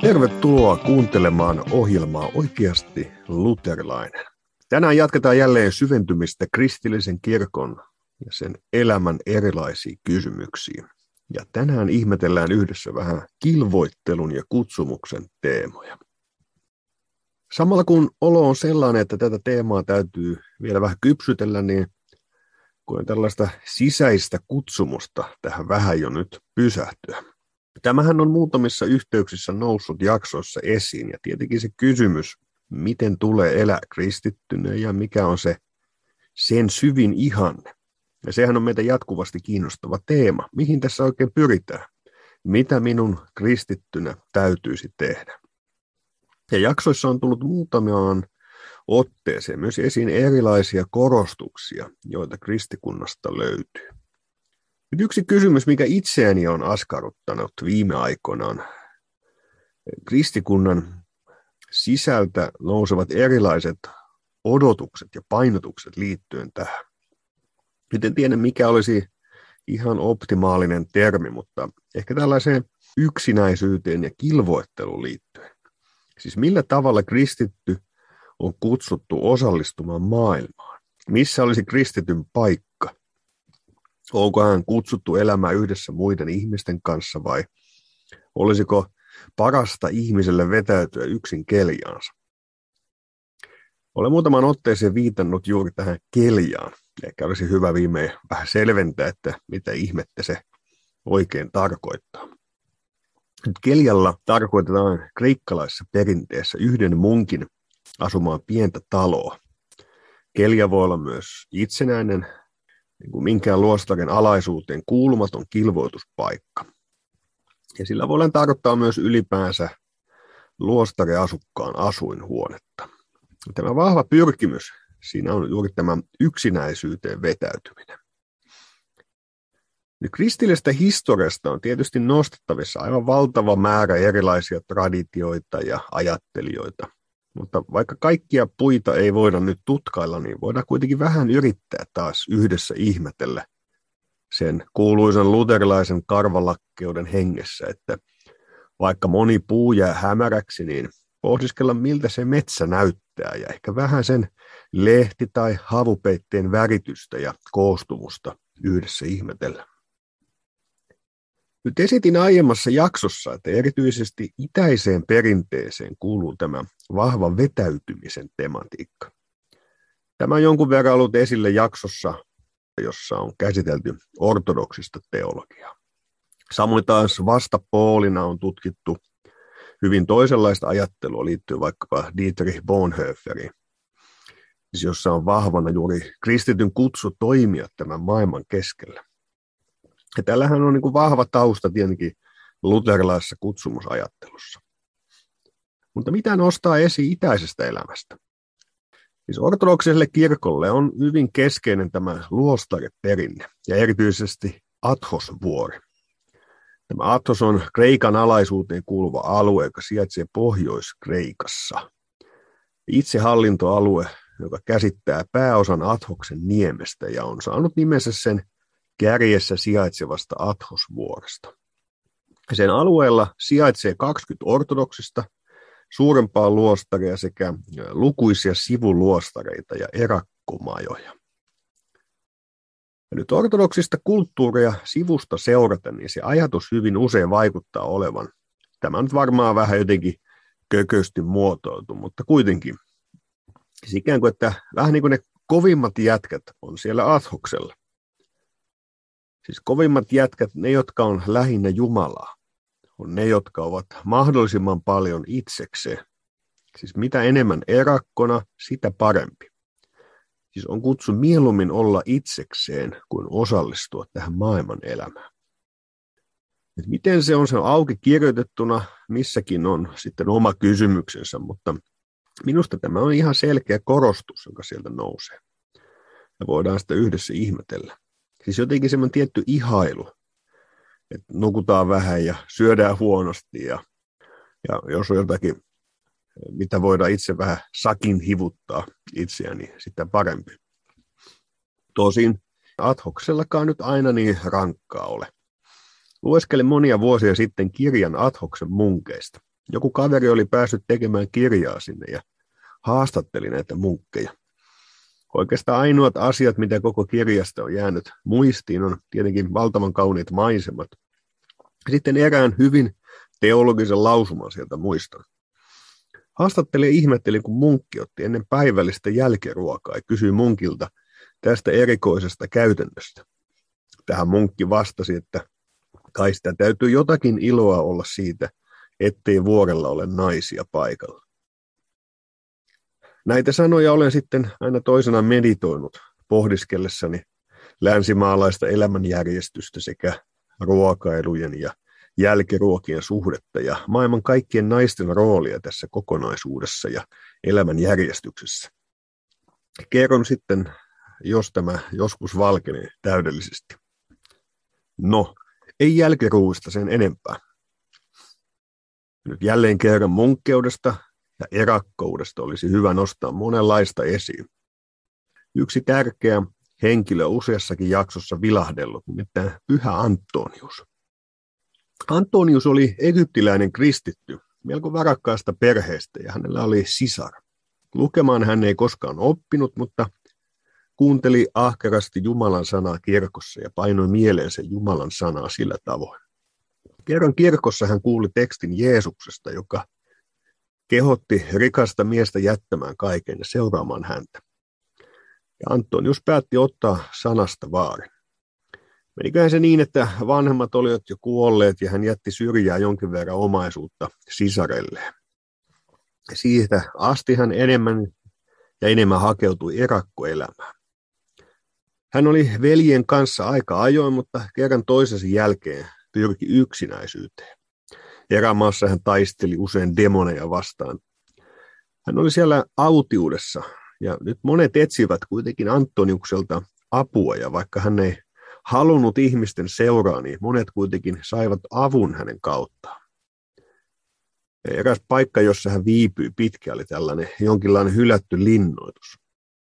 Tervetuloa kuuntelemaan ohjelmaa Oikeasti Luterilainen. Tänään jatketaan jälleen syventymistä kristillisen kirkon ja sen elämän erilaisiin kysymyksiin. Ja tänään ihmetellään yhdessä vähän kilvoittelun ja kutsumuksen teemoja. Samalla kun olo on sellainen, että tätä teemaa täytyy vielä vähän kypsytellä, niin kun tällaista sisäistä kutsumusta tähän vähän jo nyt pysähtyä. Tämähän on muutamissa yhteyksissä noussut jaksoissa esiin ja tietenkin se kysymys, miten tulee elää kristittynä ja mikä on sen syvin ihanne. Ja sehän on meitä jatkuvasti kiinnostava teema. Mihin tässä oikein pyritään? Mitä minun kristittynä täytyisi tehdä? Ja jaksoissa on tullut muutamaan otteeseen myös esiin erilaisia korostuksia, joita kristikunnasta löytyy. Nyt yksi kysymys, mikä itseäni on askarruttanut viime aikoina, on kristikunnan sisältä nousevat erilaiset odotukset ja painotukset liittyen tähän. Nyt en tiedä, mikä olisi ihan optimaalinen termi, mutta ehkä tällaiseen yksinäisyyteen ja kilvoitteluun liittyen. Siis millä tavalla kristitty on kutsuttu osallistumaan maailmaan? Missä olisi kristityn paikka? Onko hän kutsuttu elämään yhdessä muiden ihmisten kanssa vai olisiko parasta ihmiselle vetäytyä yksin keljaansa? Olen muutaman otteeseen viitannut juuri tähän keljaan. Ehkä olisi hyvä viimein vähän selventää, että mitä ihmettä se oikein tarkoittaa. Keljalla tarkoitetaan kreikkalaisessa perinteessä yhden munkin asumaan pientä taloa. Kelja voi olla myös itsenäinen, niin kuin minkään luostarin alaisuuteen kuulumaton kilvoituspaikka. Ja sillä voi tarkoittaa myös ylipäänsä luostarin asukkaan asuinhuonetta. Tämä vahva pyrkimys, siinä on juuri tämä yksinäisyyteen vetäytyminen. Nyt kristillisestä historiasta on tietysti nostettavissa aivan valtava määrä erilaisia traditioita ja ajattelijoita. Mutta vaikka kaikkia puita ei voida nyt tutkailla, niin voidaan kuitenkin vähän yrittää taas yhdessä ihmetellä sen kuuluisen luterilaisen karvalakkeuden hengessä, että vaikka moni puu jää hämäräksi, niin pohdiskella miltä se metsä näyttää ja ehkä vähän sen lehti- tai havupeitteen väritystä ja koostumusta yhdessä ihmetellä. Nyt esitin aiemmassa jaksossa, että erityisesti itäiseen perinteeseen kuuluu tämä vahva vetäytymisen tematiikka. Tämä on jonkun verran ollut esille jaksossa, jossa on käsitelty ortodoksista teologiaa. Samoin taas vastapoolina on tutkittu hyvin toisenlaista ajattelua liittyen vaikkapa Dietrich Bonhoefferiin, jossa on vahvana juuri kristityn kutsu toimia tämän maailman keskellä. Ja tällähän on niin kuin vahva tausta tietenkin luterilaisessa kutsumusajattelussa. Mutta mitä nostaa esiin itäisestä elämästä? Siis ortodoksiselle kirkolle on hyvin keskeinen tämä luostariperinne ja erityisesti Athosvuori. Tämä Athos on Kreikan alaisuuteen kuuluva alue, joka sijaitsee Pohjois-Kreikassa. Itsehallintoalue, joka käsittää pääosan Athoksen niemestä ja on saanut nimensä sen kärjessä sijaitsevasta Athosvuoresta. Sen alueella sijaitsee 20 ortodoksista, suurempaa luostaria sekä lukuisia sivuluostareita ja erakkomajoja. Ja nyt ortodoksista kulttuuria sivusta seurata, niin se ajatus hyvin usein vaikuttaa olevan. Tämä nyt varmaan vähän jotenkin kökösti muotoiltu, mutta kuitenkin. Siis ikään kuin, että vähän niin kuin ne kovimmat jätkät on siellä Athoksella. Siis kovimmat jätkät, ne jotka on lähinnä Jumalaa, on ne jotka ovat mahdollisimman paljon itsekseen. Siis mitä enemmän erakkona, sitä parempi. Siis on kutsu mieluummin olla itsekseen kuin osallistua tähän maailman elämään. Et miten se on auki kirjoitettuna, missäkin on sitten oma kysymyksensä, mutta minusta tämä on ihan selkeä korostus, joka sieltä nousee. Ja voidaan sitä yhdessä ihmetellä. Siis jotenkin semmoinen tietty ihailu, että nukutaan vähän ja syödään huonosti ja jos on jotakin, mitä voidaan itse vähän sakin hivuttaa itseäni, niin sitä parempi. Tosin Athoksellakaan nyt aina niin rankkaa ole. Lueskelin monia vuosia sitten kirjan Athoksen munkeista. Joku kaveri oli päässyt tekemään kirjaa sinne ja haastatteli näitä munkkeja. Oikeastaan ainoat asiat, mitä koko kirjasta on jäänyt muistiin, on tietenkin valtavan kauniit maisemat. Sitten erään hyvin teologisen lausuman sieltä muistan. Haastattelija ihmetteli, kun munkki otti ennen päivällistä jälkiruokaa ja kysyi munkilta tästä erikoisesta käytännöstä. Tähän munkki vastasi, että kai sitä täytyy jotakin iloa olla siitä, ettei vuorella ole naisia paikalla. Näitä sanoja olen sitten aina toisena meditoinut pohdiskellessani länsimaalaista elämänjärjestystä sekä ruokailujen ja jälkiruokien suhdetta ja maailman kaikkien naisten roolia tässä kokonaisuudessa ja elämänjärjestyksessä. Kerron sitten, jos tämä joskus valkenee täydellisesti. No, ei jälkiruuista sen enempää. Nyt jälleen kerran munkkeudesta ja erakkoudesta olisi hyvä nostaa monenlaista esiin. Yksi tärkeä henkilö useassakin jaksossa vilahdellut, nimittäin Pyhä Antonius. Antonius oli egyptiläinen kristitty, melko varakkaasta perheestä, ja hänellä oli sisar. Lukemaan hän ei koskaan oppinut, mutta kuunteli ahkerasti Jumalan sanaa kirkossa ja painoi mieleensä Jumalan sanaa sillä tavoin. Kerran kirkossa hän kuuli tekstin Jeesuksesta, joka kehotti rikasta miestä jättämään kaiken ja seuraamaan häntä. Ja Antonius päätti ottaa sanasta vaarin. Meniköhän se niin, että vanhemmat olivat jo kuolleet ja hän jätti syrjään jonkin verran omaisuutta sisarelleen. Siitä asti hän enemmän ja enemmän hakeutui erakkoelämään. Hän oli veljen kanssa aika ajoin, mutta kerran toisensa jälkeen pyrki yksinäisyyteen. Erämaassa hän taisteli usein demoneja vastaan. Hän oli siellä autiudessa ja nyt monet etsivät kuitenkin Antoniukselta apua ja vaikka hän ei halunnut ihmisten seuraa, niin monet kuitenkin saivat avun hänen kauttaan. Eräs paikka, jossa hän viipyi pitkään, oli tällainen jonkinlainen hylätty linnoitus.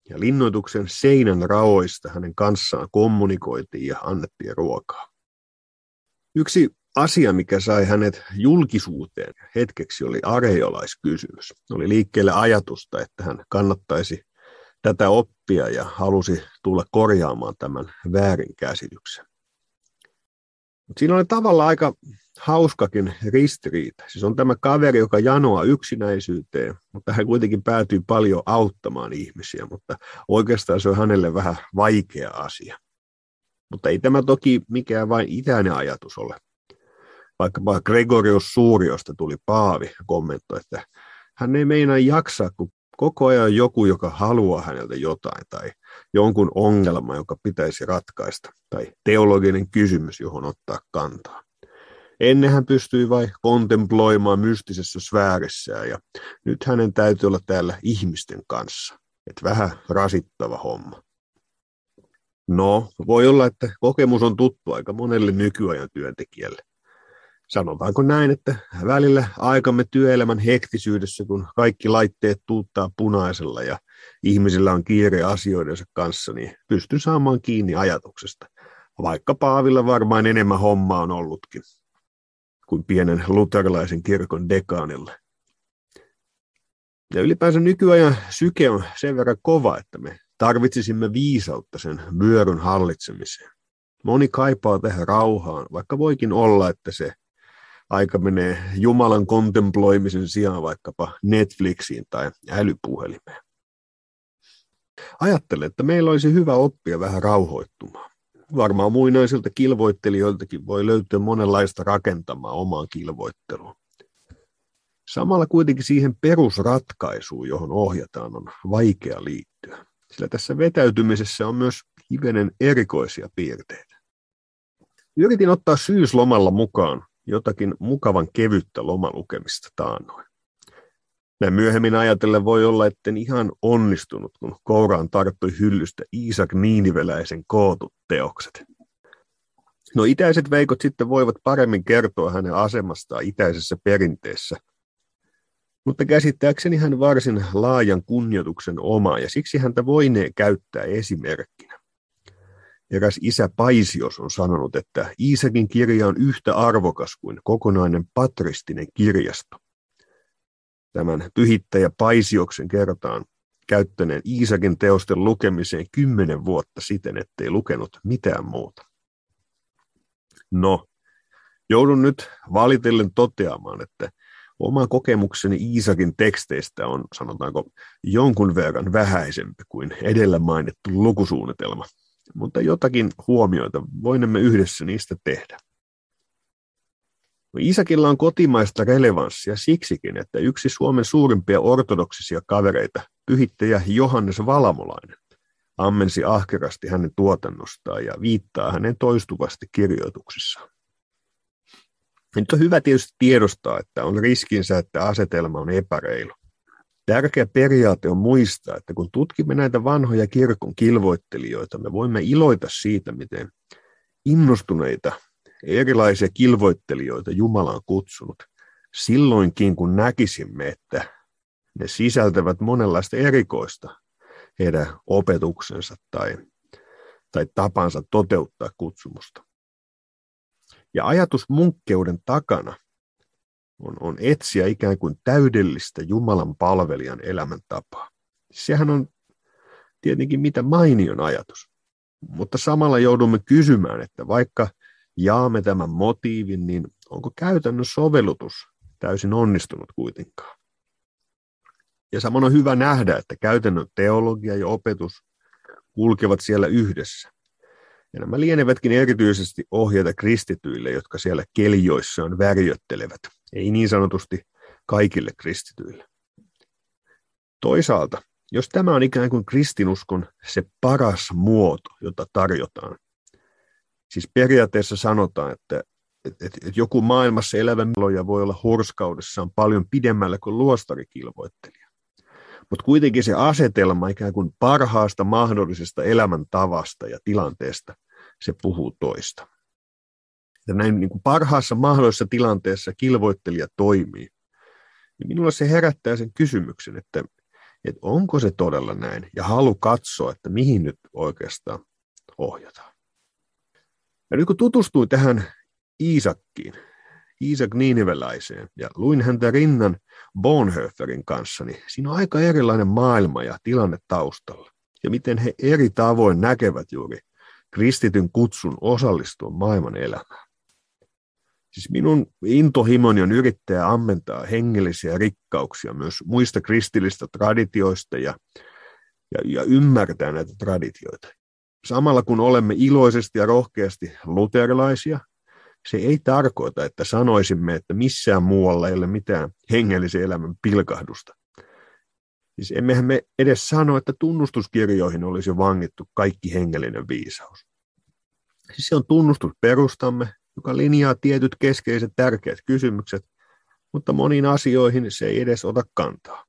Ja linnoituksen seinän raoista hänen kanssaan kommunikoitiin ja annettiin ruokaa. Yksi asia, mikä sai hänet julkisuuteen hetkeksi, oli areolaiskysymys. Oli liikkeelle ajatusta, että hän kannattaisi tätä oppia ja halusi tulla korjaamaan tämän väärinkäsityksen. Siinä oli tavallaan aika hauskakin ristiriita. Siis on tämä kaveri, joka janoaa yksinäisyyteen, mutta hän kuitenkin päätyy paljon auttamaan ihmisiä, mutta oikeastaan se on hänelle vähän vaikea asia. Mutta ei tämä toki mikään vain itäinen ajatus ole. Vaikkapa Gregorius Suuri, josta tuli paavi, kommentoi, että hän ei meinaa jaksaa, kun koko ajan joku, joka haluaa häneltä jotain tai jonkun ongelma, joka pitäisi ratkaista tai teologinen kysymys, johon ottaa kantaa. Ennen hän pystyi vain kontemploimaan mystisessä sfäärissään ja nyt hänen täytyy olla täällä ihmisten kanssa. Että vähän rasittava homma. No, voi olla, että kokemus on tuttu aika monelle nykyajan työntekijälle. Sanotaanko näin, että välillä aikamme työelämän hektisyydessä, kun kaikki laitteet tuuttaa punaisella ja ihmisillä on kiire asioidensa kanssa, niin pystyn saamaan kiinni ajatuksesta, vaikka paavilla varmaan enemmän hommaa on ollutkin kuin pienen luterilaisen kirkon dekaanilla. Ja ylipäänsä nykyajan syke on sen verran kova, että me tarvitsisimme viisautta sen vyöryn hallitsemiseen. Moni kaipaa tähän rauhaan, vaikka voikin olla, että se aika menee Jumalan kontemploimisen sijaan vaikkapa Netflixiin tai älypuhelimeen. Ajattelen, että meillä olisi hyvä oppia vähän rauhoittumaan. Varmaan muinaisilta kilvoittelijoiltakin voi löytyä monenlaista rakentamaa omaan kilvoitteluun. Samalla kuitenkin siihen perusratkaisuun, johon ohjataan, on vaikea liittyä. Sillä tässä vetäytymisessä on myös hivenen erikoisia piirteitä. Yritin ottaa syyslomalla mukaan jotakin mukavan kevyttä lomalukemista taannoin. Näin myöhemmin ajatellen voi olla, etten ihan onnistunut, kun kouraan tarttui hyllystä Iisak Niiniveläisen kootut teokset. No itäiset veikot sitten voivat paremmin kertoa hänen asemastaan itäisessä perinteessä. Mutta käsittääkseni hän varsin laajan kunnioituksen omaa ja siksi häntä voinee käyttää esimerkkinä. Eräs isä Paisios on sanonut, että Iisakin kirja on yhtä arvokas kuin kokonainen patristinen kirjasto. tämän pyhittäjä Paisioksen kertaan käyttäneen Iisakin teosten lukemiseen 10 vuotta siten, ettei lukenut mitään muuta. No, joudun nyt valitellen toteamaan, että oma kokemukseni Iisakin teksteistä on, sanotaanko, jonkun verran vähäisempi kuin edellä mainittu lukusuunnitelma, mutta jotakin huomioita voinemme yhdessä niistä tehdä. No, Iisakilla on kotimaista relevanssia siksikin, että yksi Suomen suurimpia ortodoksisia kavereita, pyhittäjä Johannes Valamolainen, ammensi ahkerasti hänen tuotannostaan ja viittaa hänen toistuvasti kirjoituksissaan. Nyt on hyvä tietysti tiedostaa, että on riskinsä, että asetelma on epäreilu. Tärkeä periaate on muistaa, että kun tutkimme näitä vanhoja kirkon kilvoittelijoita, me voimme iloita siitä, miten innostuneita erilaisia kilvoittelijoita Jumala on kutsunut, silloinkin kun näkisimme, että ne sisältävät monenlaista erikoista heidän opetuksensa tai tapansa toteuttaa kutsumusta. Ja ajatus munkkeuden takana on etsiä ikään kuin täydellistä Jumalan palvelijan elämäntapaa. Sehän on tietenkin mitä mainion ajatus, mutta samalla joudumme kysymään, että vaikka jaamme tämän motiivin, niin onko käytännön sovellutus täysin onnistunut kuitenkaan? Ja samoin on hyvä nähdä, että käytännön teologia ja opetus kulkevat siellä yhdessä. Ja nämä lienevätkin erityisesti ohjeita kristityille, jotka siellä keljoissaan värjöttelevät, ei niin sanotusti kaikille kristityille. Toisaalta, jos tämä on ikään kuin kristinuskon se paras muoto, jota tarjotaan, siis periaatteessa sanotaan, että joku maailmassa elävä meloja voi olla hurskaudessaan paljon pidemmällä kuin luostarikilvoittelija. Mutta kuitenkin se asetelma ikään kuin parhaasta mahdollisesta elämäntavasta ja tilanteesta, se puhuu toista. Ja näin niin kuin parhaassa mahdollisessa tilanteessa kilvoittelija toimii. Ja minulla se herättää sen kysymyksen, että onko se todella näin ja halu katsoa, että mihin nyt oikeastaan ohjataan. Ja nyt kun tutustuin tähän Iisak Niiniveläiseen, ja luin häntä rinnan Bonhoefferin kanssa, niin siinä on aika erilainen maailma ja tilanne taustalla. Ja miten he eri tavoin näkevät juuri kristityn kutsun osallistua maailman elämään. Siis minun intohimoni on yrittää ammentaa hengellisiä rikkauksia myös muista kristillistä traditioista ja ymmärtää näitä traditioita. Samalla kun olemme iloisesti ja rohkeasti luterilaisia, se ei tarkoita, että sanoisimme, että missään muualla ei ole mitään hengellisen elämän pilkahdusta. Siis emmehän me edes sano, että tunnustuskirjoihin olisi vangittu kaikki hengellinen viisaus. Siis se on tunnustusperustamme, joka linjaa tietyt keskeiset tärkeät kysymykset, mutta moniin asioihin se ei edes ota kantaa.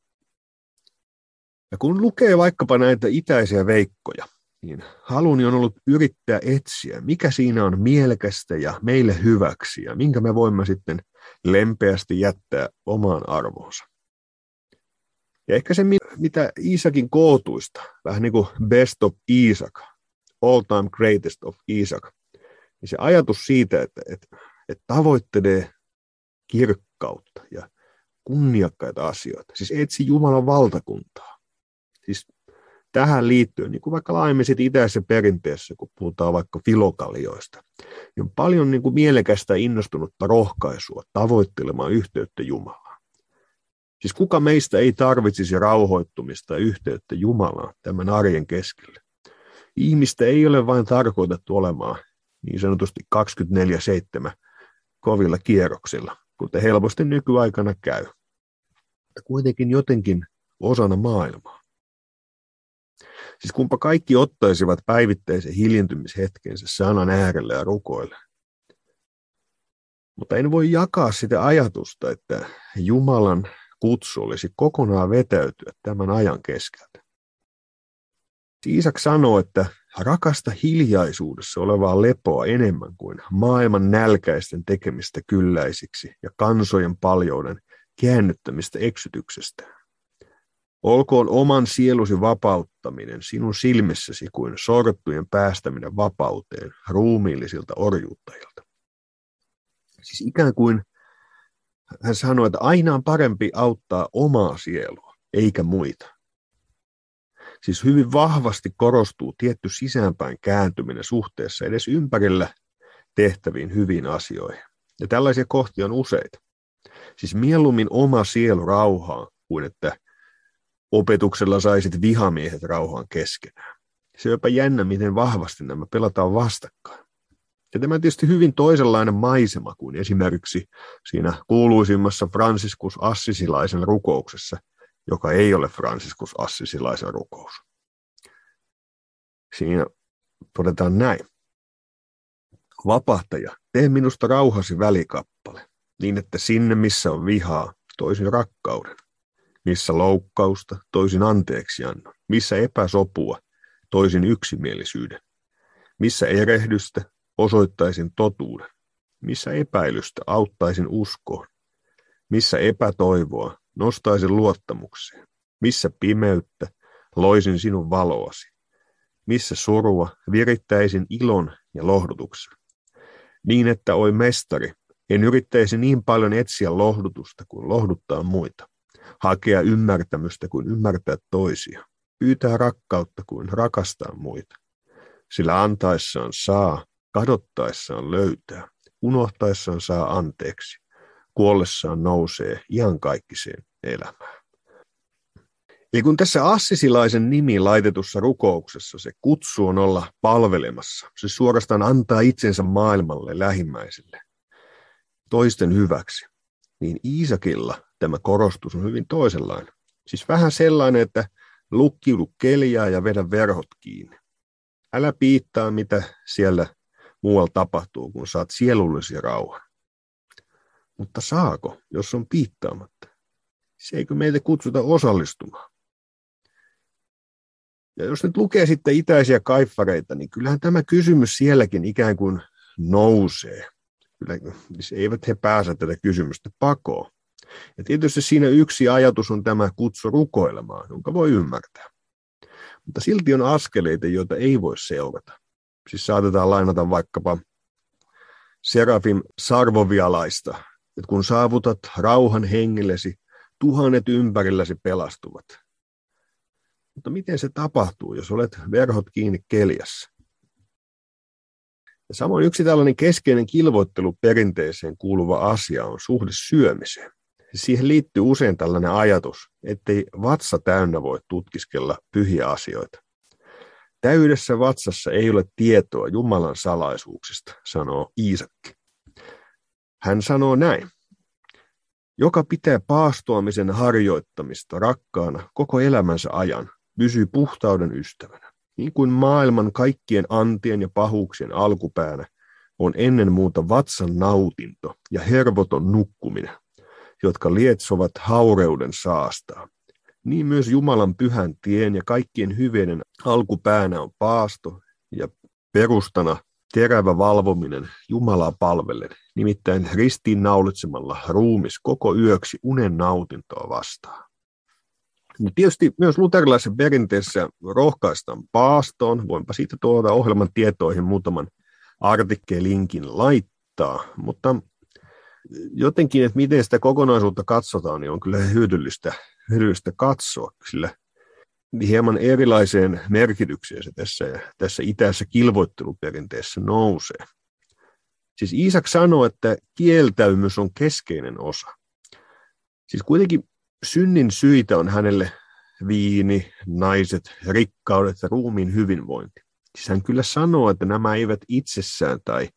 Ja kun lukee vaikkapa näitä itäisiä veikkoja, niin haluni on ollut yrittää etsiä, mikä siinä on mielekästä ja meille hyväksi ja minkä me voimme sitten lempeästi jättää omaan arvoonsa. Ja ehkä se, mitä Iisakin kootuista, vähän niin kuin best of Iisak, all time greatest of Iisak, niin se ajatus siitä, että tavoittelee kirkkautta ja kunniakkaita asioita, siis etsi Jumalan valtakuntaa. Siis tähän liittyen, niin kuin vaikka laajemmin itäisessä perinteessä, kun puhutaan vaikka filokalioista, niin on paljon niin kuin mielekästä ja innostunutta rohkaisua tavoittelemaan yhteyttä Jumalaan. Siis kuka meistä ei tarvitsisi rauhoittumista ja yhteyttä Jumalaan tämän arjen keskelle? Ihmistä ei ole vain tarkoitettu olemaan niin sanotusti 24/7 kovilla kierroksilla, kuten helposti nykyaikana käy. Mutta kuitenkin jotenkin osana maailmaa. Siis kunpa kaikki ottaisivat päivittäisen hiljentymishetkensä sanan äärelle ja rukoille. Mutta en voi jakaa sitä ajatusta, että Jumalan kutsu olisi kokonaan vetäytyä tämän ajan keskeltä. Iisak sanoo, että rakasta hiljaisuudessa olevaa lepoa enemmän kuin maailman nälkäisten tekemistä kylläisiksi ja kansojen paljouden käännyttämistä eksytyksestä. Olkoon oman sielusi vapauttaminen sinun silmissäsi kuin sorttujen päästäminen vapauteen ruumiillisilta orjuuttajilta. Siis ikään kuin Hän sanoi, että aina on parempi auttaa omaa sielua, eikä muita. Siis hyvin vahvasti korostuu tietty sisäänpäin kääntyminen suhteessa edes ympärillä tehtäviin hyviin asioihin. Ja tällaisia kohtia on useita. Siis mieluummin oma sielu rauhaan kuin että opetuksella saisit vihamiehet rauhaan keskenään. Se on jopa jännä, miten vahvasti nämä pelataan vastakkain. Ja tämä on tietysti hyvin toisenlainen maisema kuin esimerkiksi siinä kuuluisimmassa Franciscus Assisilaisen rukouksessa, joka ei ole Franciscus Assisilaisen rukous. Siinä todetaan näin. Vapahtaja, tee minusta rauhasi välikappale, niin että sinne missä on vihaa, toisin rakkauden. Missä loukkausta, toisin anteeksiannon. Missä epäsopua, toisin yksimielisyyden. Missä erehdystä, osoittaisin totuuden. Missä epäilystä, auttaisin uskoon. Missä epätoivoa, nostaisin luottamukseen. Missä pimeyttä, loisin sinun valoasi. Missä surua, virittäisin ilon ja lohdutuksen. Niin että, oi mestari, en yrittäisi niin paljon etsiä lohdutusta kuin lohduttaa muita. Hakea ymmärtämystä kuin ymmärtää toisia. Pyytää rakkautta kuin rakastaa muita. Sillä antaessaan saa, kadottaessaan löytää, unohtaessaan saa anteeksi. Kuollessaan nousee iankaikkiseen elämään. Eli kun tässä Assisilaisen nimi laitetussa rukouksessa se kutsu on olla palvelemassa, se suorastaan antaa itsensä maailmalle lähimmäisille toisten hyväksi, niin Iisakilla tämä korostus on hyvin toisenlainen. Siis vähän sellainen, että lukkiudu keljaa ja vedä verhot kiinni. Älä piittaa, mitä siellä muualla tapahtuu, kun saat sielullesi rauhan. Mutta saako, jos on piittaamatta? Se eikö meitä kutsuta osallistumaan? Ja jos nyt lukee sitten itäisiä kaiffareita, niin kyllähän tämä kysymys sielläkin ikään kuin nousee. Kyllä, siis eivät he pääse tätä kysymystä pakoon. Ja tietysti siinä yksi ajatus on tämä kutsu rukoilemaan, jonka voi ymmärtää. Mutta silti on askeleita, joita ei voi seurata. Siis saatetaan lainata vaikkapa Seraphim Sarvovialaista, että kun saavutat rauhan hengellesi, 1000 ympärilläsi pelastuvat. Mutta miten se tapahtuu, jos olet verhot kiinni keljässä? Ja samoin yksi tällainen keskeinen kilvoitteluperinteeseen kuuluva asia on suhde syömiseen. Siihen liittyy usein tällainen ajatus, ettei vatsa täynnä voi tutkiskella pyhiä asioita. Täydessä vatsassa ei ole tietoa Jumalan salaisuuksista, sanoo Iisakki. Hän sanoo näin. Joka pitää paastoamisen harjoittamista rakkaana koko elämänsä ajan, pysyy puhtauden ystävänä. Niin kuin maailman kaikkien antien ja pahuuksien alkupäänä on ennen muuta vatsan nautinto ja hervoton nukkuminen, jotka lietsovat haureuden saastaa. Niin myös Jumalan pyhän tien ja kaikkien hyvien alkupäänä on paasto ja perustana terävä valvominen Jumalaa palvellen, nimittäin ristiin naulitsemalla ruumis koko yöksi unen nautintoa vastaan. Ja tietysti myös luterilaisen perinteessä rohkaistaan paastoon, voinpa siitä tuoda ohjelman tietoihin muutaman artikkelinkin laittaa, mutta jotenkin, että miten sitä kokonaisuutta katsotaan, niin on kyllä hyödyllistä katsoa, sillä hieman erilaiseen merkitykseen se tässä itässä kilvoitteluperinteessä nousee. Siis Iisak sanoo, että kieltäymys on keskeinen osa. Siis kuitenkin synnin syitä on hänelle viini, naiset, rikkaudet ja ruumiin hyvinvointi. Siis hän kyllä sanoo, että nämä eivät itsessään tai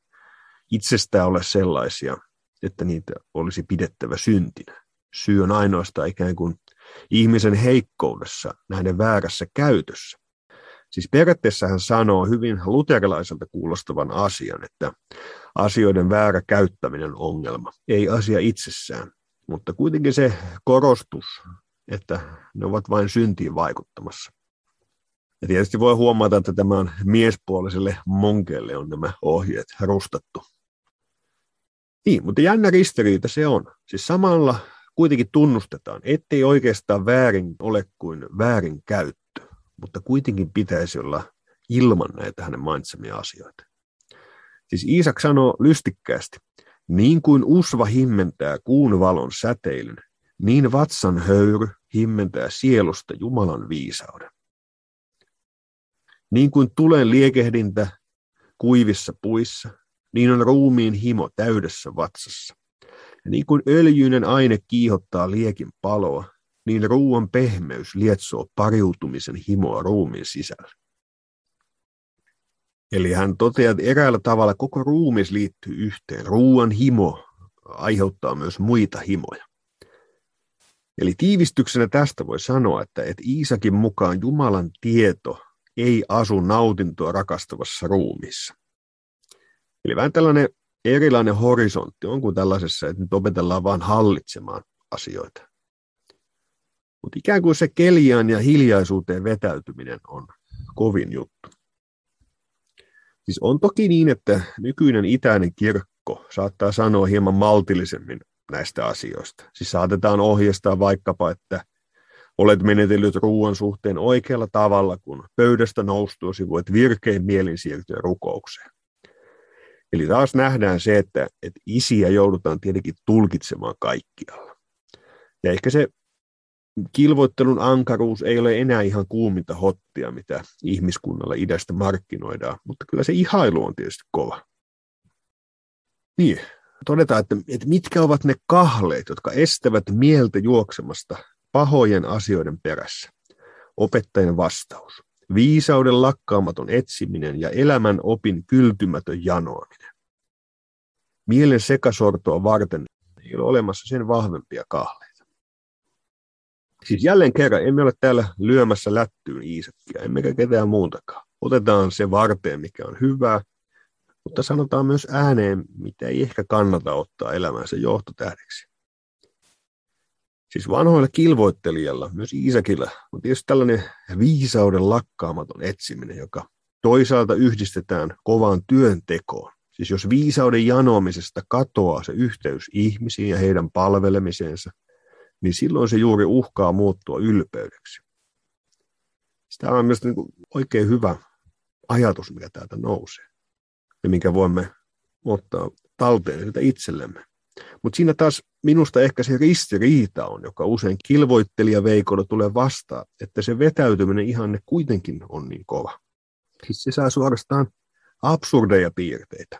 itsestään ole sellaisia, että niitä olisi pidettävä syntinä. Syy on ainoastaan ikään kuin ihmisen heikkoudessa, näiden väärässä käytössä. Siis periaatteessa hän sanoo hyvin luterilaiselta kuulostavan asian, että asioiden väärä käyttäminen on ongelma, ei asia itsessään. Mutta kuitenkin se korostus, että ne ovat vain syntiin vaikuttamassa. Ja tietysti voi huomata, että tämän miespuoliselle monkeille on nämä ohjeet rustattu. Niin, mutta jännä ristiriita se on. Siis samalla kuitenkin tunnustetaan, ettei oikeastaan väärin ole kuin väärinkäyttö, mutta kuitenkin pitäisi olla ilman näitä hänen mainitsemia asioita. Siis Iisak sanoo lystikkäästi, Niin kuin usva himmentää kuun valon säteilyn, niin vatsan höyry himmentää sielusta Jumalan viisauden. Niin kuin tulen liekehdintä kuivissa puissa, niin on ruumiin himo täydessä vatsassa. Ja niin kuin öljyinen aine kiihottaa liekin paloa, niin ruuan pehmeys lietsoo pariutumisen himoa ruumiin sisällä. Eli hän toteaa, että eräällä tavalla koko ruumis liittyy yhteen. Ruuan himo aiheuttaa myös muita himoja. Eli tiivistyksenä tästä voi sanoa, että Iisakin mukaan Jumalan tieto ei asu nautintoa rakastavassa ruumiissa. Eli vähän tällainen erilainen horisontti on kuin tällaisessa, että nyt opetellaan vaan hallitsemaan asioita. Mutta ikään kuin se keliaan ja hiljaisuuteen vetäytyminen on kovin juttu. Siis on toki niin, että nykyinen itäinen kirkko saattaa sanoa hieman maltillisemmin näistä asioista. Siis saatetaan ohjeistaa vaikkapa, että olet menetellyt ruoan suhteen oikealla tavalla, kun pöydästä noustuosi voit virkein mielin siirtyä rukoukseen. Eli taas nähdään se, että isiä joudutaan tietenkin tulkitsemaan kaikkialla. Ja ehkä se kilvoittelun ankaruus ei ole enää ihan kuuminta hottia, mitä ihmiskunnalle idästä markkinoidaan, mutta kyllä se ihailu on tietysti kova. Niin, todetaan, että mitkä ovat ne kahleet, jotka estävät mieltä juoksemasta pahojen asioiden perässä. Opettajan vastaus. Viisauden lakkaamaton etsiminen ja elämän opin kyltymätön janoaminen. Mielen sekasortoa varten ei ole olemassa sen vahvempia kahleita. Siis jälleen kerran emme ole täällä lyömässä lättyyn Iisakia, emmekä ketään muutakaan. Otetaan se varteen, mikä on hyvää, mutta sanotaan myös ääneen, mitä ei ehkä kannata ottaa elämänsä johtotähdeksi. Siis vanhoilla kilvoittelijalla, myös Iisakilla, on tietysti tällainen viisauden lakkaamaton etsiminen, joka toisaalta yhdistetään kovaan työntekoon. Siis jos viisauden janoamisesta katoaa se yhteys ihmisiin ja heidän palvelemiseensa, niin silloin se juuri uhkaa muuttua ylpeydeksi. Tämä on mielestäni oikein hyvä ajatus, mikä täältä nousee ja minkä voimme ottaa talteen itsellemme. Mutta siinä taas minusta ehkä se ristiriita on, joka usein kilvoittelijaveikolla tulee vastaan, että se vetäytyminen ihanne kuitenkin on niin kova. Siis se saa suorastaan absurdeja piirteitä.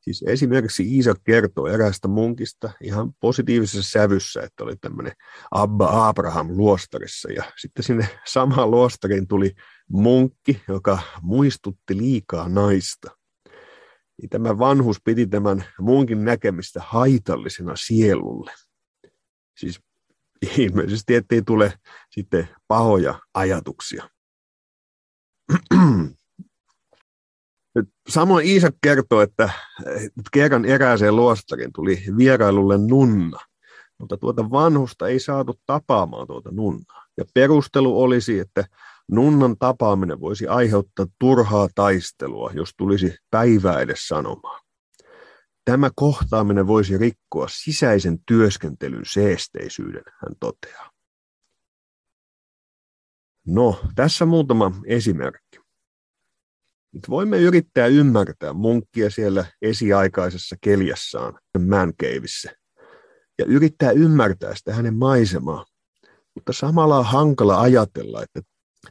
Siis esimerkiksi Iisak kertoo eräästä munkista ihan positiivisessa sävyssä, että oli tämmöinen Abba Abraham luostarissa. Ja sitten sinne samaan luostariin tuli munkki, joka muistutti liikaa naista. Tämä vanhus piti tämän munkin näkemistä haitallisena sielulle. Siis ilmeisesti, ettei tule sitten pahoja ajatuksia. Samoin Iisak kertoo, että kerran erääseen luostariin tuli vierailulle nunna, mutta tuota vanhusta ei saatu tapaamaan tuota nunnaa. Ja perustelu olisi, että nunnan tapaaminen voisi aiheuttaa turhaa taistelua, jos tulisi päivää edes sanomaan. Tämä kohtaaminen voisi rikkoa sisäisen työskentelyn seesteisyyden, hän toteaa. No, tässä muutama esimerkki. Nyt voimme yrittää ymmärtää munkkia siellä esiaikaisessa keljassaan, man caveissa, ja yrittää ymmärtää sitä hänen maisemaa, mutta samalla on hankala ajatella, että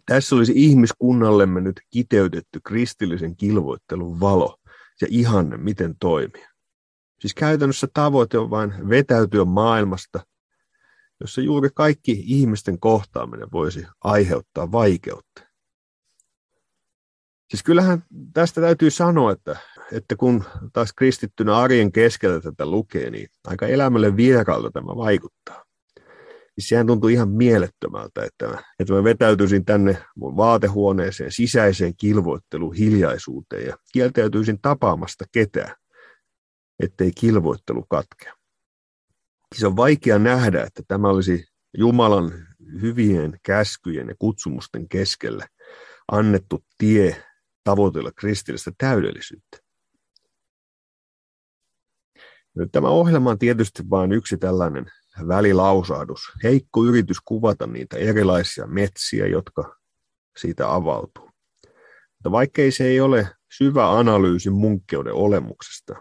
tässä olisi ihmiskunnallemme nyt kiteytetty kristillisen kilvoittelun valo ja ihanne, miten toimia. Siis käytännössä tavoite on vain vetäytyä maailmasta, jossa juuri kaikki ihmisten kohtaaminen voisi aiheuttaa vaikeutta. Siis kyllähän tästä täytyy sanoa, että kun taas kristittynä arjen keskellä tätä lukee, niin aika elämälle vieraalta tämä vaikuttaa. Sehän tuntui ihan mielettömältä, että mä vetäytyisin tänne mun vaatehuoneeseen, sisäiseen kilvoitteluun, hiljaisuuteen ja kieltäytyisin tapaamasta ketään, ettei kilvoittelu katkea. Se on vaikea nähdä, että tämä olisi Jumalan hyvien käskyjen ja kutsumusten keskellä annettu tie tavoitella kristillistä täydellisyyttä. Tämä ohjelma on tietysti vain yksi tällainen välilausahdus, heikko yritys kuvata niitä erilaisia metsiä, jotka siitä avautuu. Mutta vaikkei se ei ole syvä analyysi munkkeuden olemuksesta,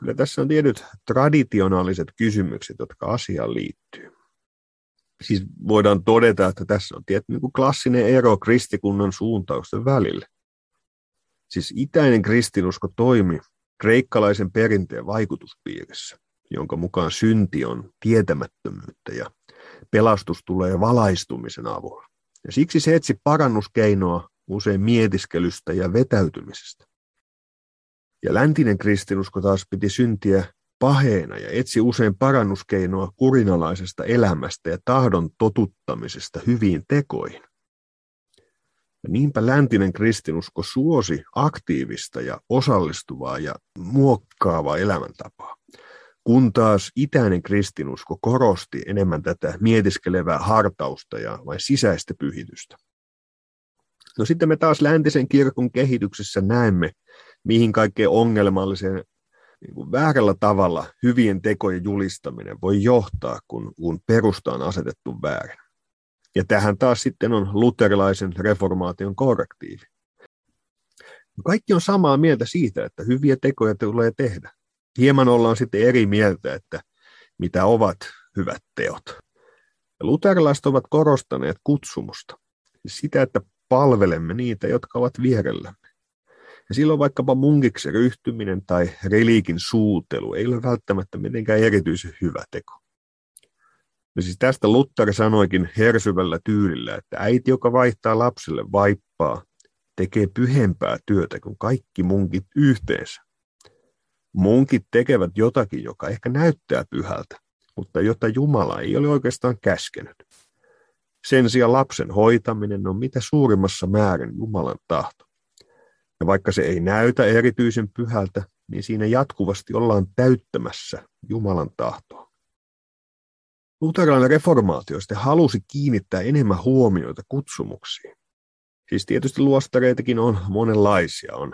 Kyllä tässä on tietyt traditionaaliset kysymykset, jotka asiaan liittyy. Siis voidaan todeta, että tässä on tietty klassinen ero kristikunnan suuntausten välillä. Siis itäinen kristinusko toimi kreikkalaisen perinteen vaikutuspiirissä, jonka mukaan synti on tietämättömyyttä ja pelastus tulee valaistumisen avulla. Ja siksi se etsi parannuskeinoa usein mietiskelystä ja vetäytymisestä. Ja läntinen kristinusko taas piti syntiä paheena ja etsi usein parannuskeinoa kurinalaisesta elämästä ja tahdon totuttamisesta hyviin tekoihin. Ja niinpä läntinen kristinusko suosi aktiivista ja osallistuvaa ja muokkaavaa elämäntapaa, kun taas itäinen kristinusko korosti enemmän tätä mietiskelevää hartausta ja vain sisäistä pyhitystä. No sitten me taas läntisen kirkon kehityksessä näemme, mihin kaikkeen ongelmalliseen väärällä tavalla hyvien tekojen julistaminen voi johtaa, kun perusta on asetettu väärin. Ja tähän taas sitten on luterilaisen reformaation korrektiivi. Kaikki on samaa mieltä siitä, että hyviä tekoja tulee tehdä. Hieman ollaan sitten eri mieltä, että mitä ovat hyvät teot. Ja luterilaiset ovat korostaneet kutsumusta. Sitä, että palvelemme niitä, jotka ovat vierellämme. Ja silloin vaikkapa munkiksi ryhtyminen tai reliikin suutelu ei ole välttämättä mitenkään erityisen hyvä teko. Ja siis tästä Luther sanoikin hersyvällä tyylillä, että äiti, joka vaihtaa lapselle vaippaa, tekee pyhempää työtä kuin kaikki munkit yhteensä. Munkit tekevät jotakin, joka ehkä näyttää pyhältä, mutta jota Jumala ei ole oikeastaan käskenyt. Sen sijaan lapsen hoitaminen on mitä suurimmassa määrin Jumalan tahto. Ja vaikka se ei näytä erityisen pyhältä, niin siinä jatkuvasti ollaan täyttämässä Jumalan tahtoa. Luterilainen reformaatio sitten halusi kiinnittää enemmän huomioita kutsumuksiin. Siis tietysti luostareitakin on monenlaisia. On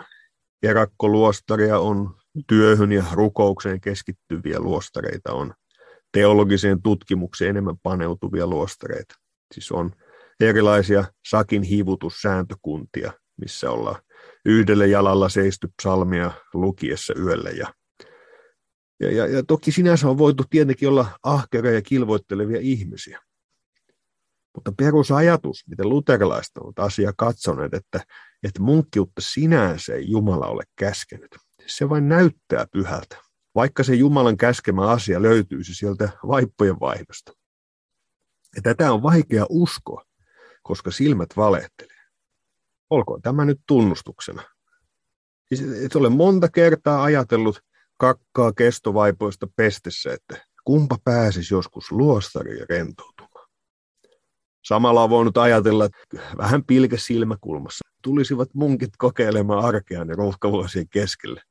erakkoluostaria, on työhön ja rukoukseen keskittyviä luostareita, on teologiseen tutkimukseen enemmän paneutuvia luostareita. Siis on erilaisia sakin hivutussääntökuntia, missä ollaan yhdellä jalalla seisty psalmia lukiessa yöllä. Ja toki sinänsä on voitu tietenkin olla ahkeria ja kilvoittelevia ihmisiä. Mutta perusajatus, miten luterilaiset ovat asiaa katsoneet, että munkkiutta sinänsä ei Jumala ole käskenyt. Se vain näyttää pyhältä, vaikka se Jumalan käskemä asia löytyisi sieltä vaippojen vaihdosta. Ja tätä on vaikea uskoa, koska silmät valehtelee. Olkoon tämä nyt tunnustuksena. Et ole monta kertaa ajatellut kakkaa kestovaipoista pestessä, että kumpa pääsisi joskus luostariin rentoutumaan. Samalla on voinut ajatella, että vähän pilke silmäkulmassa tulisivat munkit kokeilemaan arkeaan ja ruuhkavuosien keskelle.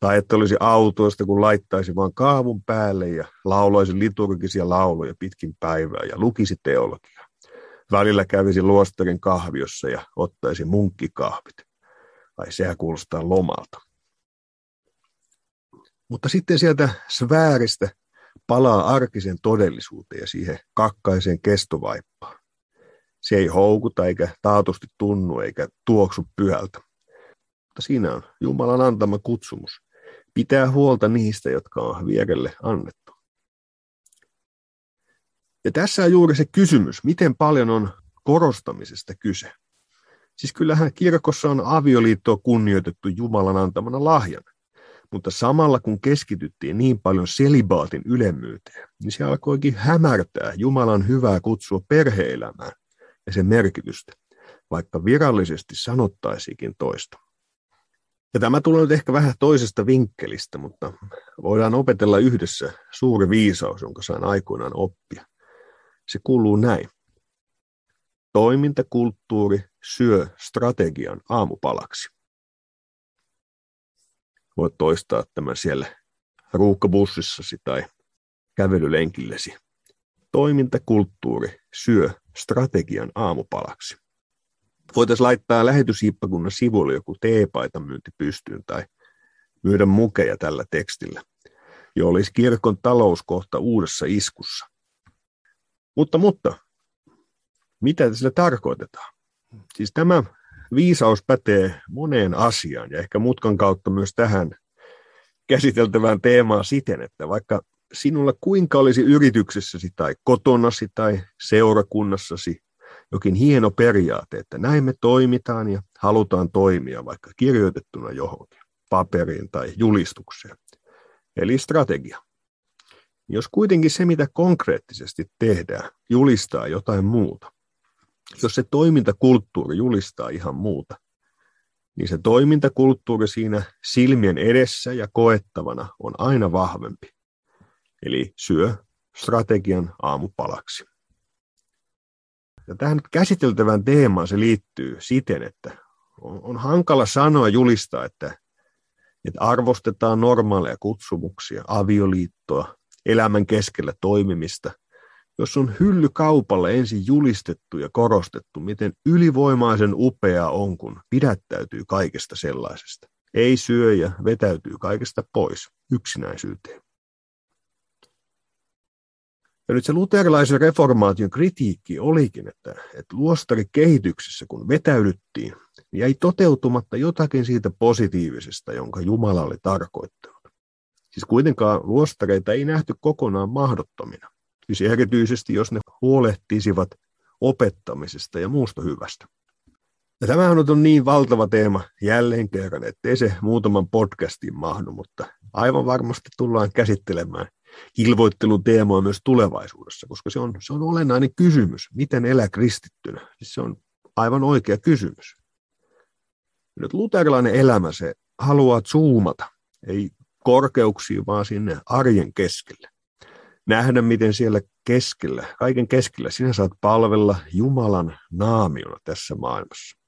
Tai että olisi autoista, kun laittaisi vaan kaavun päälle ja laulaisi liturgisia lauluja pitkin päivää ja lukisi teologiaa. Välillä kävisi luostarin kahviossa ja ottaisi munkkikahvit. Tai sehän kuulostaa lomalta. Mutta sitten sieltä sfääristä palaa arkisen todellisuuteen ja siihen kakkaiseen kestovaippaan. Se ei houkuta eikä taatusti tunnu eikä tuoksu pyhältä. Mutta siinä on Jumalan antama kutsumus. Pitää huolta niistä, jotka on vierelle annettu. Ja tässä on juuri se kysymys, miten paljon on korostamisesta kyse. Siis kyllähän kirkossa on avioliittoa kunnioitettu Jumalan antamana lahjana, mutta samalla kun keskityttiin niin paljon selibaatin ylemmyyteen, niin se alkoikin hämärtää Jumalan hyvää kutsua perhe-elämään ja sen merkitystä, vaikka virallisesti sanottaisikin toista. Ja tämä tulee nyt ehkä vähän toisesta vinkkelistä, mutta voidaan opetella yhdessä suuri viisaus, jonka sain aikoinaan oppia. Se kuuluu näin. Toimintakulttuuri syö strategian aamupalaksi. Voit toistaa tämän siellä ruuhkabussissasi tai kävelylenkillesi. Toimintakulttuuri syö strategian aamupalaksi. Voitaisiin laittaa lähetyshiippakunnan sivulle joku teepaitan myynti pystyyn tai myydä mukeja tällä tekstillä, jo olisi kirkon talouskohta uudessa iskussa. Mutta, mitä sillä tarkoitetaan? Siis tämä viisaus pätee moneen asiaan ja ehkä mutkan kautta myös tähän käsiteltävään teemaan siten, että vaikka sinulla kuinka olisi yrityksessäsi tai kotonasi tai seurakunnassasi jokin hieno periaate, että näin me toimitaan ja halutaan toimia vaikka kirjoitettuna johonkin, paperiin tai julistukseen, eli strategia. Jos kuitenkin se, mitä konkreettisesti tehdään, julistaa jotain muuta, jos se toimintakulttuuri julistaa ihan muuta, niin se toimintakulttuuri siinä silmien edessä ja koettavana on aina vahvempi. Eli syö strategian aamupalaksi. Ja tähän käsiteltävään teemaan se liittyy siten, että on hankala sanoa julistaa, että arvostetaan normaaleja kutsumuksia, avioliittoa, elämän keskellä toimimista, jos on hyllykaupalla ensin julistettu ja korostettu, miten ylivoimaisen upeaa on, kun pidättäytyy kaikesta sellaisesta. Ei syö ja vetäytyy kaikesta pois yksinäisyyteen. Ja nyt se luterilaisen reformaation kritiikki olikin, että luostarikehityksessä, kun vetäydyttiin, niin jäi toteutumatta jotakin siitä positiivisesta, jonka Jumala oli tarkoittanut. Siis kuitenkaan luostareita ei nähty kokonaan mahdottomina. Siis erityisesti, jos ne huolehtisivat opettamisesta ja muusta hyvästä. Ja tämähän on niin valtava teema jälleen kerran, ettei se muutaman podcastin mahdu, mutta aivan varmasti tullaan käsittelemään kilvoitteluteemaa myös tulevaisuudessa, koska se on olennainen kysymys, miten elää kristittynä. Siis se on aivan oikea kysymys. Nyt luterilainen elämä, se haluaa zoomata, ei korkeuksiin, vaan sinne arjen keskelle. Nähdä, miten siellä keskellä, kaiken keskellä sinä saat palvella Jumalan naamiona tässä maailmassa.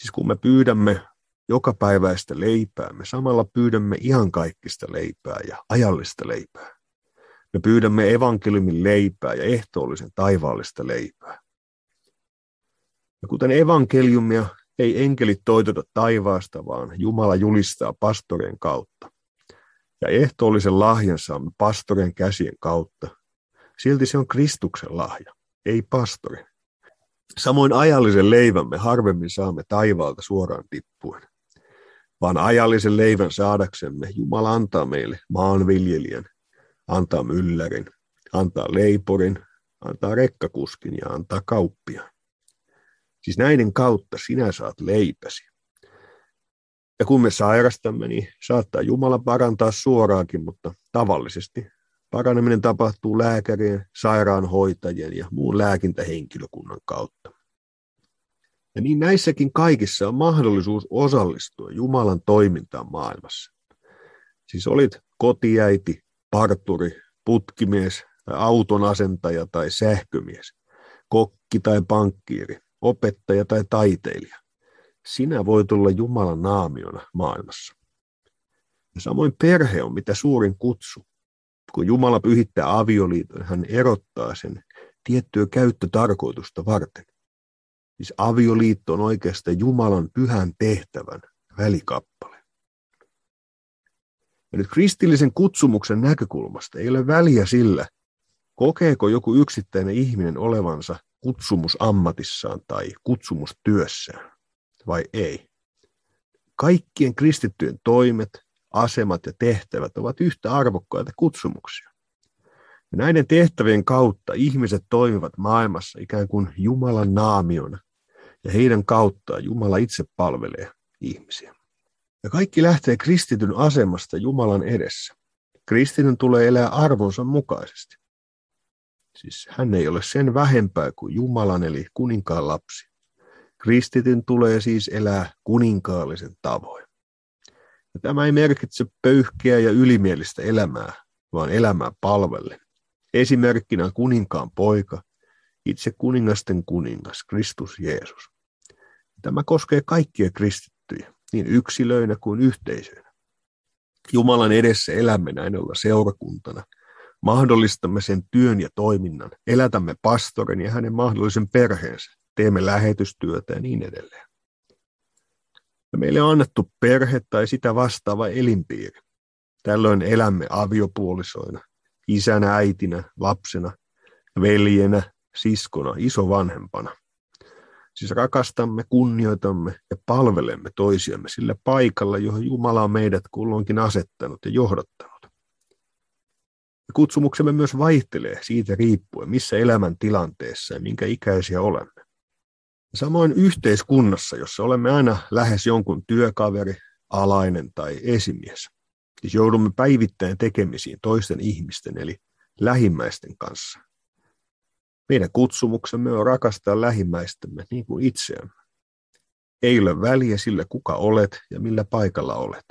Siis kun me pyydämme jokapäiväistä leipää, me samalla pyydämme ihan kaikkista leipää ja ajallista leipää. Me pyydämme evankeliumin leipää ja ehtoollisen taivaallista leipää. Ja kuten evankeliumia ei enkelit toitota taivaasta, vaan Jumala julistaa pastorien kautta. Ja ehtoollisen lahjan saamme pastorien käsien kautta. Silti se on Kristuksen lahja, ei pastorin. Samoin ajallisen leivämme harvemmin saamme taivaalta suoraan tippuen, vaan ajallisen leivän saadaksemme Jumala antaa meille maanviljelijän, antaa myllärin, antaa leiporin, antaa rekkakuskin ja antaa kauppiaan. Siis näiden kautta sinä saat leipäsi. Ja kun me sairastamme, niin saattaa Jumala parantaa suoraakin, mutta tavallisesti paraneminen tapahtuu lääkärien, sairaanhoitajien ja muun lääkintähenkilökunnan kautta. Ja niin näissäkin kaikissa on mahdollisuus osallistua Jumalan toimintaan maailmassa. Siis olit kotiäiti, parturi, putkimies, tai auton asentaja tai sähkömies, kokki tai pankkiiri, opettaja tai taiteilija. Sinä voit olla Jumalan naamiona maailmassa. Ja samoin perhe on mitä suurin kutsu. Kun Jumala pyhittää avioliiton, hän erottaa sen tiettyä käyttötarkoitusta varten. Siis avioliitto on oikeastaan Jumalan pyhän tehtävän välikappale. Ja nyt kristillisen kutsumuksen näkökulmasta ei ole väliä sillä, kokeeko joku yksittäinen ihminen olevansa kutsumusammatissaan tai kutsumustyössään vai ei. Kaikkien kristittyjen toimet, asemat ja tehtävät ovat yhtä arvokkaita kutsumuksia. Ja näiden tehtävien kautta ihmiset toimivat maailmassa ikään kuin Jumalan naamiona, ja heidän kauttaan Jumala itse palvelee ihmisiä. Ja kaikki lähtee kristityn asemasta Jumalan edessä. Kristityn tulee elää arvonsa mukaisesti. Siis hän ei ole sen vähempää kuin Jumalan eli kuninkaan lapsi. Kristityn tulee siis elää kuninkaallisen tavoin. Ja tämä ei merkitse pöyhkeää ja ylimielistä elämää, vaan elämää palvellen. Esimerkkinä kuninkaan poika, itse kuningasten kuningas, Kristus Jeesus. Tämä koskee kaikkia kristittyjä, niin yksilöinä kuin yhteisöinä. Jumalan edessä elämme näin olla seurakuntana. Mahdollistamme sen työn ja toiminnan, elätämme pastorin ja hänen mahdollisen perheensä, teemme lähetystyötä ja niin edelleen. Ja meille on annettu perhe tai sitä vastaava elinpiiri. Tällöin elämme aviopuolisoina, isänä, äitinä, lapsena, veljenä, siskona, isovanhempana. Siis rakastamme, kunnioitamme ja palvelemme toisiamme sillä paikalla, johon Jumala on meidät kulloinkin asettanut ja johdattanut. Ja kutsumuksemme myös vaihtelee siitä riippuen, missä elämäntilanteessa ja minkä ikäisiä olemme. Samoin yhteiskunnassa, jossa olemme aina lähes jonkun työkaveri, alainen tai esimies. Siis joudumme päivittäin tekemisiin toisten ihmisten eli lähimmäisten kanssa. Meidän kutsumuksemme on rakastaa lähimmäistämme niin kuin itseämme. Ei ole väliä sillä, kuka olet ja millä paikalla olet.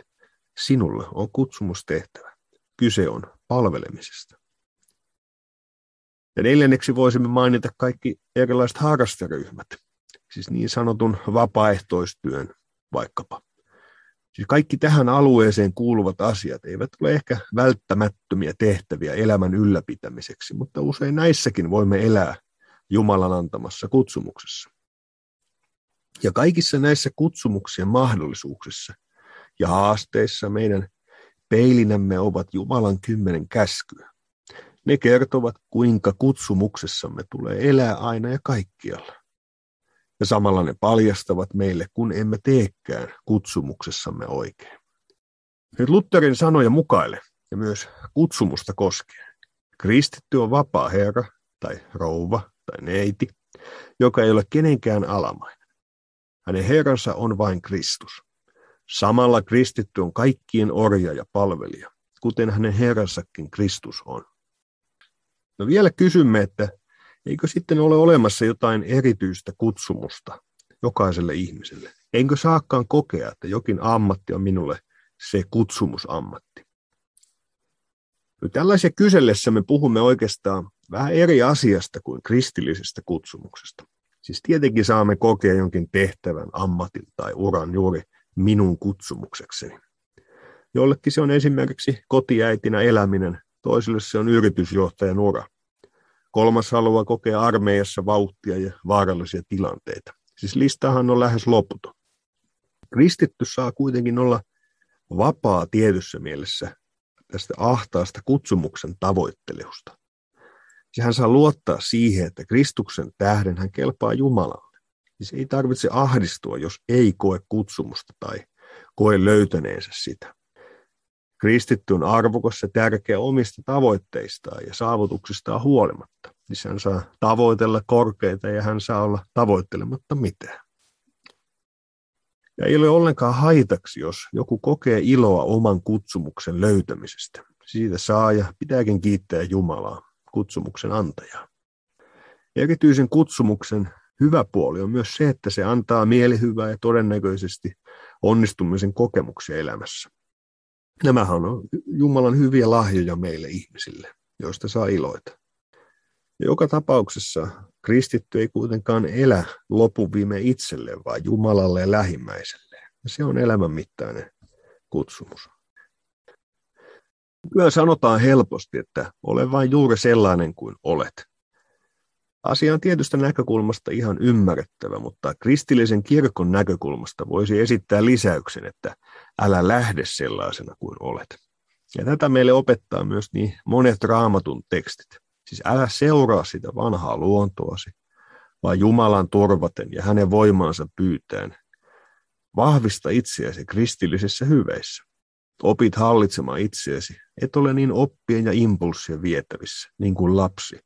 Sinulle on kutsumustehtävä. Kyse on palvelemisesta. Ja 4. voisimme mainita kaikki erilaiset harrasteryhmät, siis niin sanotun vapaaehtoistyön vaikkapa. Siis kaikki tähän alueeseen kuuluvat asiat eivät ole ehkä välttämättömiä tehtäviä elämän ylläpitämiseksi, mutta usein näissäkin voimme elää Jumalan antamassa kutsumuksessa. Ja kaikissa näissä kutsumuksien mahdollisuuksissa ja haasteissa meidän peilinämme ovat Jumalan 10 käskyä. Ne kertovat, kuinka kutsumuksessamme tulee elää aina ja kaikkialla. Ja samalla ne paljastavat meille, kun emme teekään kutsumuksessamme oikein. Nyt Lutherin sanoja mukaille ja myös kutsumusta koskien. Kristitty on vapaa herra tai rouva tai neiti, joka ei ole kenenkään alamainen. Hänen herransa on vain Kristus. Samalla kristitty on kaikkien orja ja palvelija, kuten hänen herransakin Kristus on. No vielä kysymme, että eikö sitten ole olemassa jotain erityistä kutsumusta jokaiselle ihmiselle? Enkö saakaan kokea, että jokin ammatti on minulle se kutsumusammatti? No tällaisia kysellessä me puhumme oikeastaan vähän eri asiasta kuin kristillisestä kutsumuksesta. Siis tietenkin saamme kokea jonkin tehtävän, ammatin tai uran juuri minun kutsumuksekseni. Jollekin se on esimerkiksi kotiäitinä eläminen, toiselle se on yritysjohtajan ura. Kolmas haluaa kokea armeijassa vauhtia ja vaarallisia tilanteita. Siis listahan on lähes loputon. Kristitty saa kuitenkin olla vapaa tietyssä mielessä tästä ahtaasta kutsumuksen tavoittelusta. Ja hän saa luottaa siihen, että Kristuksen tähden hän kelpaa Jumalalle. Siis ei tarvitse ahdistua, jos ei koe kutsumusta tai koe löytäneensä sitä. Kristitty on arvokas ja tärkeä omista tavoitteistaan ja saavutuksistaan huolimatta. Siis hän saa tavoitella korkeita ja hän saa olla tavoittelematta mitään. Ja ei ole ollenkaan haitaksi, jos joku kokee iloa oman kutsumuksen löytämisestä. Siitä saa ja pitääkin kiittää Jumalaa, kutsumuksen antajaa. Erityisen kutsumuksen hyvä puoli on myös se, että se antaa mielihyvää ja todennäköisesti onnistumisen kokemuksia elämässä. Nämähän on Jumalan hyviä lahjoja meille ihmisille, joista saa iloita. Ja joka tapauksessa kristitty ei kuitenkaan elä lopuviime itselleen, vaan Jumalalle ja lähimmäiselleen. Ja se on elämänmittainen kutsumus. Kyllä sanotaan helposti, että ole vain juuri sellainen kuin olet. Asia on tietystä näkökulmasta ihan ymmärrettävä, mutta kristillisen kirkon näkökulmasta voisi esittää lisäyksen, että älä lähde sellaisena kuin olet. Ja tätä meille opettaa myös niin monet Raamatun tekstit. Siis älä seuraa sitä vanhaa luontoasi, vaan Jumalan turvaten ja hänen voimansa pyytäen. Vahvista itseäsi kristillisissä hyveissä. Opit hallitsemaan itseäsi, et ole niin oppien ja impulssien vietävissä, niin kuin lapsi.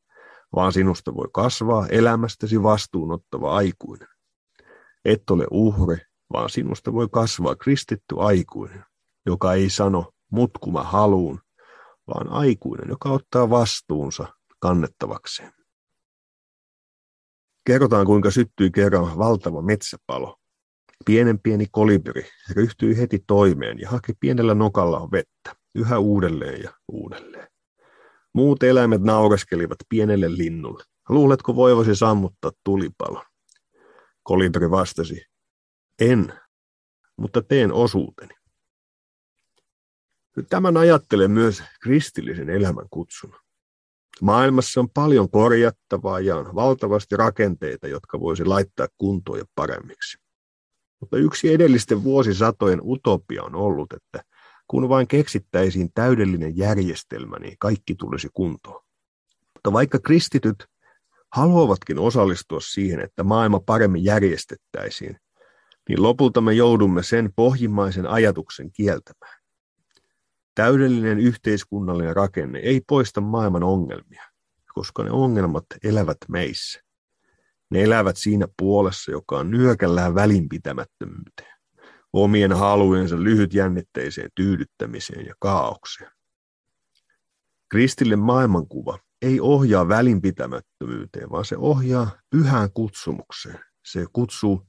Vaan sinusta voi kasvaa elämästäsi vastuunottava aikuinen. Et ole uhri, vaan sinusta voi kasvaa kristitty aikuinen, joka ei sano, mut kun mä haluun, vaan aikuinen, joka ottaa vastuunsa kannettavakseen. Kerrotaan, kuinka syttyi kerran valtava metsäpalo. Pienen pieni kolibri ryhtyi heti toimeen ja haki pienellä nokallaan vettä, yhä uudelleen ja uudelleen. Muut eläimet naureskelivat pienelle linnulle. Luuletko voivasi sammuttaa tulipalon? Kolibri vastasi, en, mutta teen osuuteni. Nyt tämän ajattelee myös kristillisen elämän kutsun. Maailmassa on paljon korjattavaa ja on valtavasti rakenteita, jotka voisi laittaa kuntoon ja paremmiksi. Mutta yksi edellisten vuosisatojen utopia on ollut, että kun vain keksittäisiin täydellinen järjestelmä, niin kaikki tulisi kuntoon. Mutta vaikka kristityt haluavatkin osallistua siihen, että maailma paremmin järjestettäisiin, niin lopulta me joudumme sen pohjimmaisen ajatuksen kieltämään. Täydellinen yhteiskunnallinen rakenne ei poista maailman ongelmia, koska ne ongelmat elävät meissä. Ne elävät siinä puolessa, joka on nyökällään välinpitämättömyyteen, omien halujensa lyhytjännitteiseen tyydyttämiseen ja kaaukseen. Kristillinen maailmankuva ei ohjaa välinpitämättömyyteen, vaan se ohjaa pyhään kutsumukseen. Se kutsuu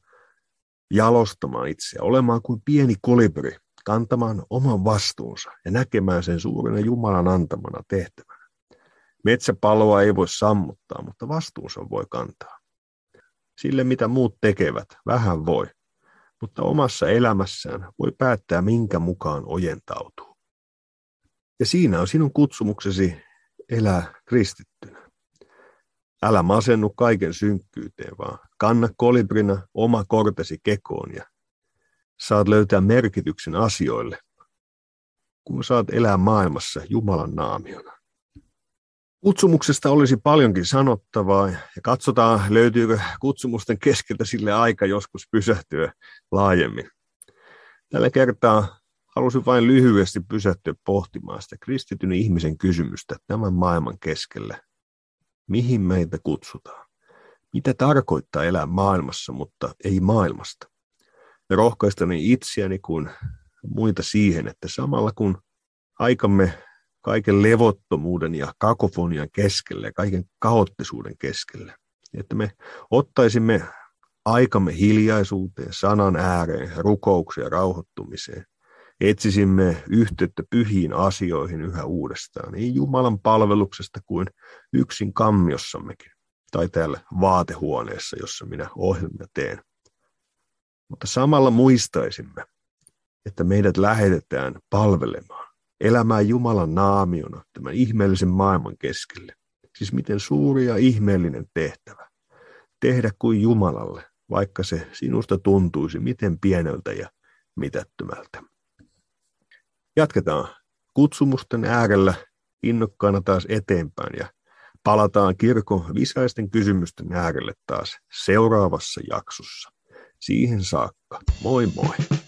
jalostamaan itseä, olemaan kuin pieni kolibri, kantamaan oman vastuunsa ja näkemään sen suurena Jumalan antamana tehtävänä. Metsäpaloa ei voi sammuttaa, mutta vastuunsa voi kantaa. Sille, mitä muut tekevät, vähän voi, mutta omassa elämässään voi päättää, minkä mukaan ojentautuu. Ja siinä on sinun kutsumuksesi elää kristittynä. Älä masennu kaiken synkkyyteen, vaan kanna kolibrina oma kortesi kekoon ja saat löytää merkityksen asioille, kun saat elää maailmassa Jumalan naamiona. Kutsumuksesta olisi paljonkin sanottavaa ja katsotaan, löytyykö kutsumusten keskeltä sille aika joskus pysähtyä laajemmin. Tällä kertaa halusin vain lyhyesti pysähtyä pohtimaan sitä kristityn ihmisen kysymystä tämän maailman keskellä. Mihin meitä kutsutaan? Mitä tarkoittaa elää maailmassa, mutta ei maailmasta? Ja rohkaista niin itseäni kuin muita siihen, että samalla kun aikamme kaiken levottomuuden ja kakofonian keskelle ja kaiken kaoottisuuden keskelle, että me ottaisimme aikamme hiljaisuuteen, sanan ääreen, rukoukseen ja rauhoittumiseen. Etsisimme yhteyttä pyhiin asioihin yhä uudestaan, niin Jumalan palveluksesta kuin yksin kammiossammekin, tai täällä vaatehuoneessa, jossa minä ohjelmia teen. Mutta samalla muistaisimme, että meidät lähetetään palvelemaan, elämään Jumalan naamiona tämän ihmeellisen maailman keskelle. Siis miten suuri ja ihmeellinen tehtävä, tehdä kuin Jumalalle, vaikka se sinusta tuntuisi miten pieneltä ja mitättömältä. Jatketaan kutsumusten äärellä innokkaana taas eteenpäin ja palataan kirkon visaisten kysymysten äärelle taas seuraavassa jaksossa. Siihen saakka, moi moi!